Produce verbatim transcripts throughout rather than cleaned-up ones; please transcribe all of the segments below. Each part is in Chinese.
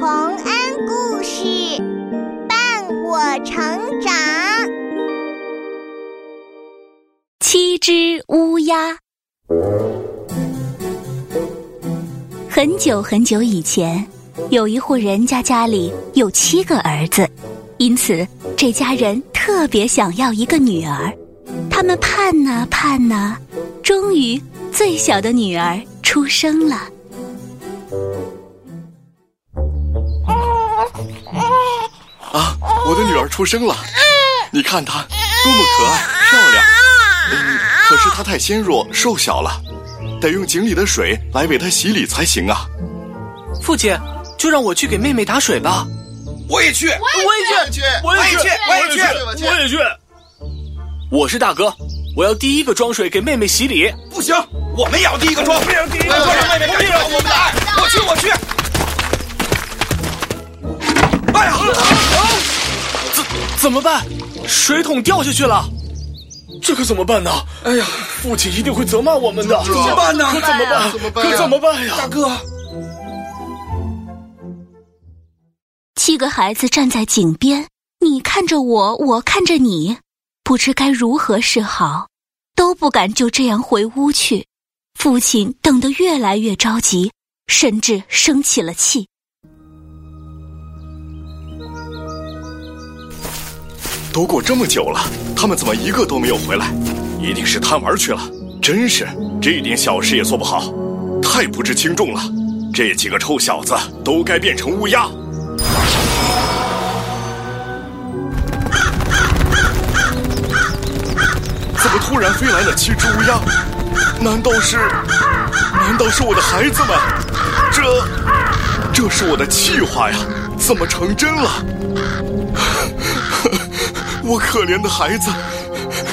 洪恩故事伴我成长。七只乌鸦。很久很久以前，有一户人家家里有七个儿子，因此这家人特别想要一个女儿。他们盼啊盼啊，终于最小的女儿出生了。啊，我的女儿出生了，你看她多么可爱漂亮、嗯、可是她太纤弱瘦小了，得用井里的水来为她洗礼才行啊。父亲，就让我去给妹妹打水吧。我也去，我也去，我也去，我也去，我也去，我也去。我是大哥，我要第一个装水给妹妹洗礼。不行，我们也要第一个装，我们也要第一个装，妹妹赶紧让我们来。我去，我去。哎呀，怎怎么办？水桶掉下去了，这可怎么办呢？哎呀，父亲一定会责骂我们的。怎么办呢？可怎么办？怎么办？可怎么办呀？大哥，七个孩子站在井边，你看着我，我看着你。不知该如何是好，都不敢就这样回屋去。父亲等得越来越着急，甚至生起了气。都过这么久了，他们怎么一个都没有回来？一定是贪玩去了，真是这点小事也做不好，太不知轻重了。这几个臭小子都该变成乌鸦。怎么突然飞来了七只乌鸦？难道是难道是我的孩子们？这这是我的计划呀，怎么成真了？我可怜的孩子，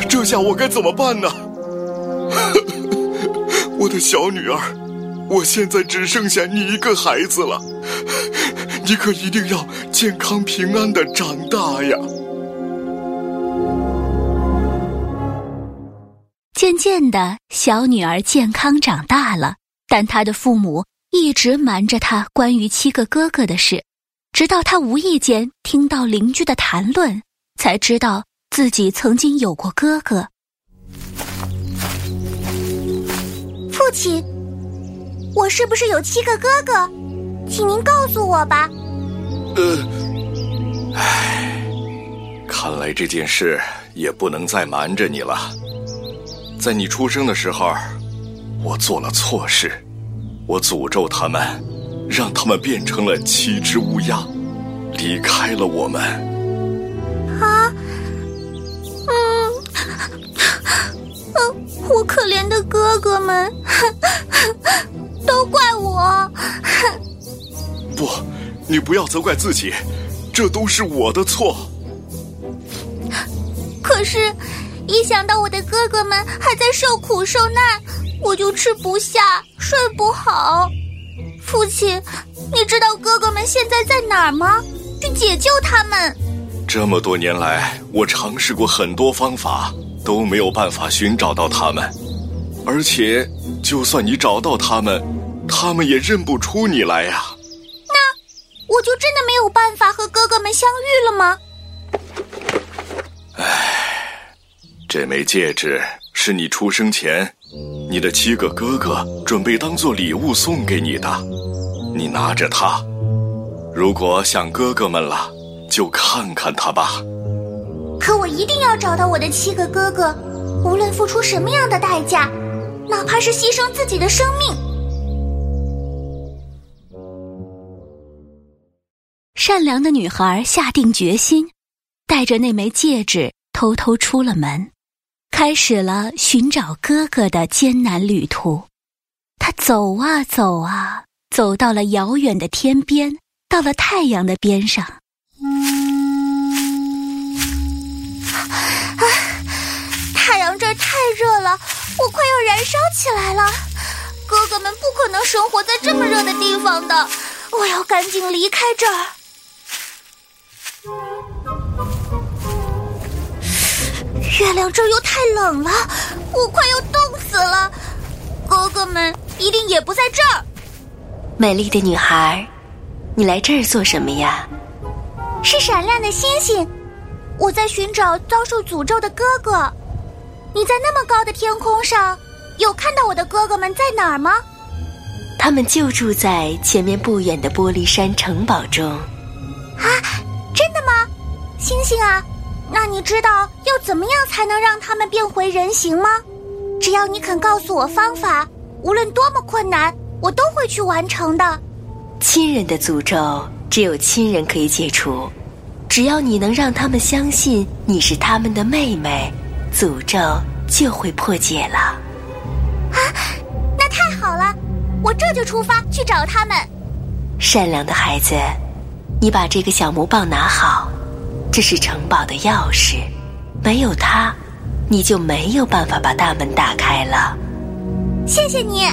这下我该怎么办呢？我的小女儿，我现在只剩下你一个孩子了，你可一定要健康平安的长大呀。渐渐的，小女儿健康长大了，但她的父母一直瞒着她关于七个哥哥的事，直到她无意间听到邻居的谈论，才知道自己曾经有过哥哥。父亲，我是不是有七个哥哥？请您告诉我吧。呃，唉，看来这件事也不能再瞒着你了。在你出生的时候，我做了错事，我诅咒他们，让他们变成了七只乌鸦，离开了我们。啊，嗯，呃、我可怜的哥哥们，都怪我。不，你不要责怪自己，这都是我的错。可是一想到我的哥哥们还在受苦受难，我就吃不下睡不好。父亲，你知道哥哥们现在在哪儿吗？去解救他们。这么多年来，我尝试过很多方法，都没有办法寻找到他们。而且就算你找到他们，他们也认不出你来呀。那我就真的没有办法和哥哥们相遇了吗？这枚戒指是你出生前，你的七个哥哥准备当做礼物送给你的，你拿着它，如果想哥哥们了，就看看它吧。可我一定要找到我的七个哥哥，无论付出什么样的代价，哪怕是牺牲自己的生命。善良的女孩下定决心，带着那枚戒指偷偷出了门。开始了寻找哥哥的艰难旅途。他走啊走啊，走到了遥远的天边，到了太阳的边上。啊，太阳这儿太热了，我快要燃烧起来了。哥哥们不可能生活在这么热的地方的，我要赶紧离开这儿。月亮这儿又太冷了，我快要冻死了。哥哥们一定也不在这儿。美丽的女孩，你来这儿做什么呀？是闪亮的星星，我在寻找遭受诅咒的哥哥。你在那么高的天空上，有看到我的哥哥们在哪儿吗？他们就住在前面不远的玻璃山城堡中。啊，真的吗？星星啊，那你知道要怎么样才能让他们变回人形吗？只要你肯告诉我方法，无论多么困难，我都会去完成的。亲人的诅咒只有亲人可以解除，只要你能让他们相信你是他们的妹妹，诅咒就会破解了。啊，那太好了，我这就出发去找他们。善良的孩子，你把这个小木棒拿好，这是城堡的钥匙，没有它，你就没有办法把大门打开了。谢谢你。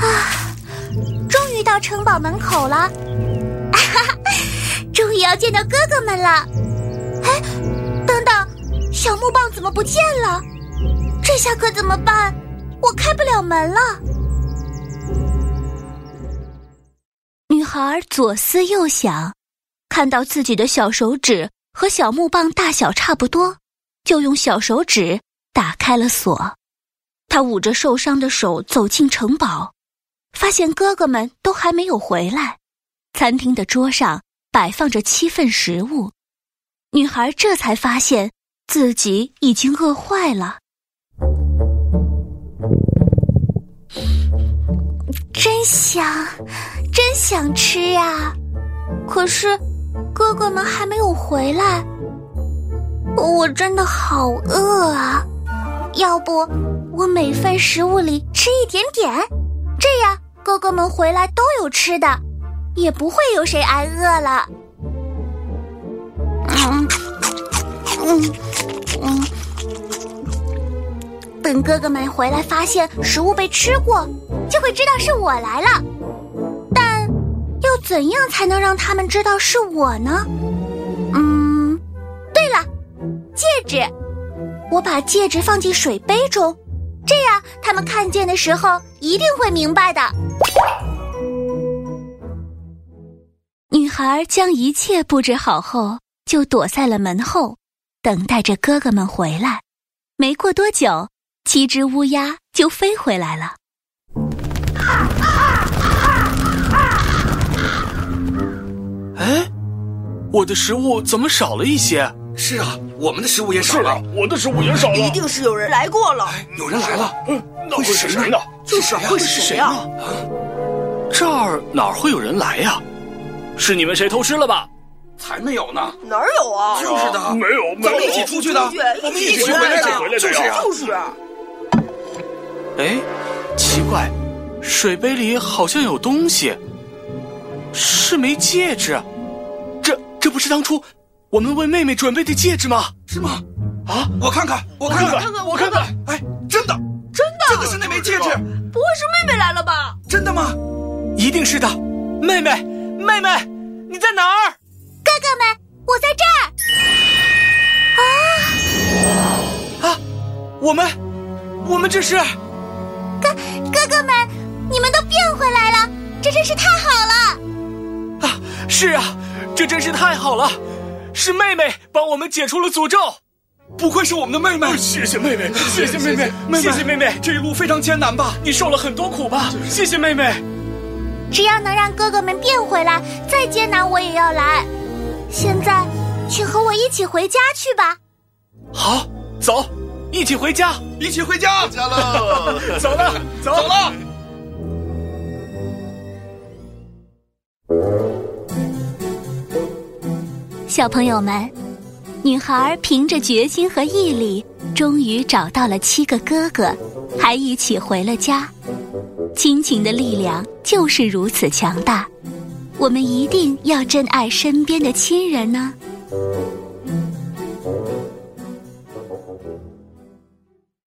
啊，终于到城堡门口了，啊哈哈，终于要见到哥哥们了。哎，等等，小木棒怎么不见了？这下可怎么办？我开不了门了。女孩左思右想，看到自己的小手指和小木棒大小差不多，就用小手指打开了锁。她捂着受伤的手走进城堡，发现哥哥们都还没有回来。餐厅的桌上摆放着七份食物，女孩这才发现自己已经饿坏了。真想，真想吃啊，可是哥哥们还没有回来，我真的好饿啊！要不我每份食物里吃一点点，这样哥哥们回来都有吃的，也不会有谁挨饿了。嗯嗯嗯，等哥哥们回来发现食物被吃过，就会知道是我来了。但要怎样才能让他们知道是我呢？嗯，对了，戒指，我把戒指放进水杯中，这样他们看见的时候一定会明白的。女孩将一切布置好后，就躲在了门后，等待着哥哥们回来。没过多久，七只乌鸦就飞回来了。哎，我的食物怎么少了一些？是啊，我们的食物也少了，我的食物也少了，一定是有人来过了。哎，有人来了。嗯，那会是谁呢？就是会是谁啊？这儿哪会有人来呀？是你们谁偷吃了吧？才没有呢！哪儿有啊？就是的，没有，没有，咱们一起出去的，我们一起回来的，就是啊，就是啊。哎，奇怪，水杯里好像有东西，是枚戒指。这这不是当初我们为妹妹准备的戒指吗？是吗？啊，我看看，我看看，我看看，哎，真的，真的，真的是那枚戒指。不会是妹妹来了吧？真的吗？一定是的，妹妹，妹妹，你在哪儿？哥哥们，我在这儿！啊啊！我们，我们这是……哥哥哥们，你们都变回来了，这真是太好了！啊，是啊，这真是太好了！是妹妹帮我们解除了诅咒，不愧是我们的妹妹！谢谢妹妹，谢谢妹妹，谢谢妹妹！这一路非常艰难吧？你受了很多苦吧？谢谢妹妹！只要能让哥哥们变回来，再艰难我也要来。现在请和我一起回家去吧。好，走，一起回家，一起回家，回家喽。走了，走了。小朋友们，女孩凭着决心和毅力，终于找到了七个哥哥，还一起回了家。亲情的力量就是如此强大，我们一定要珍爱身边的亲人呢。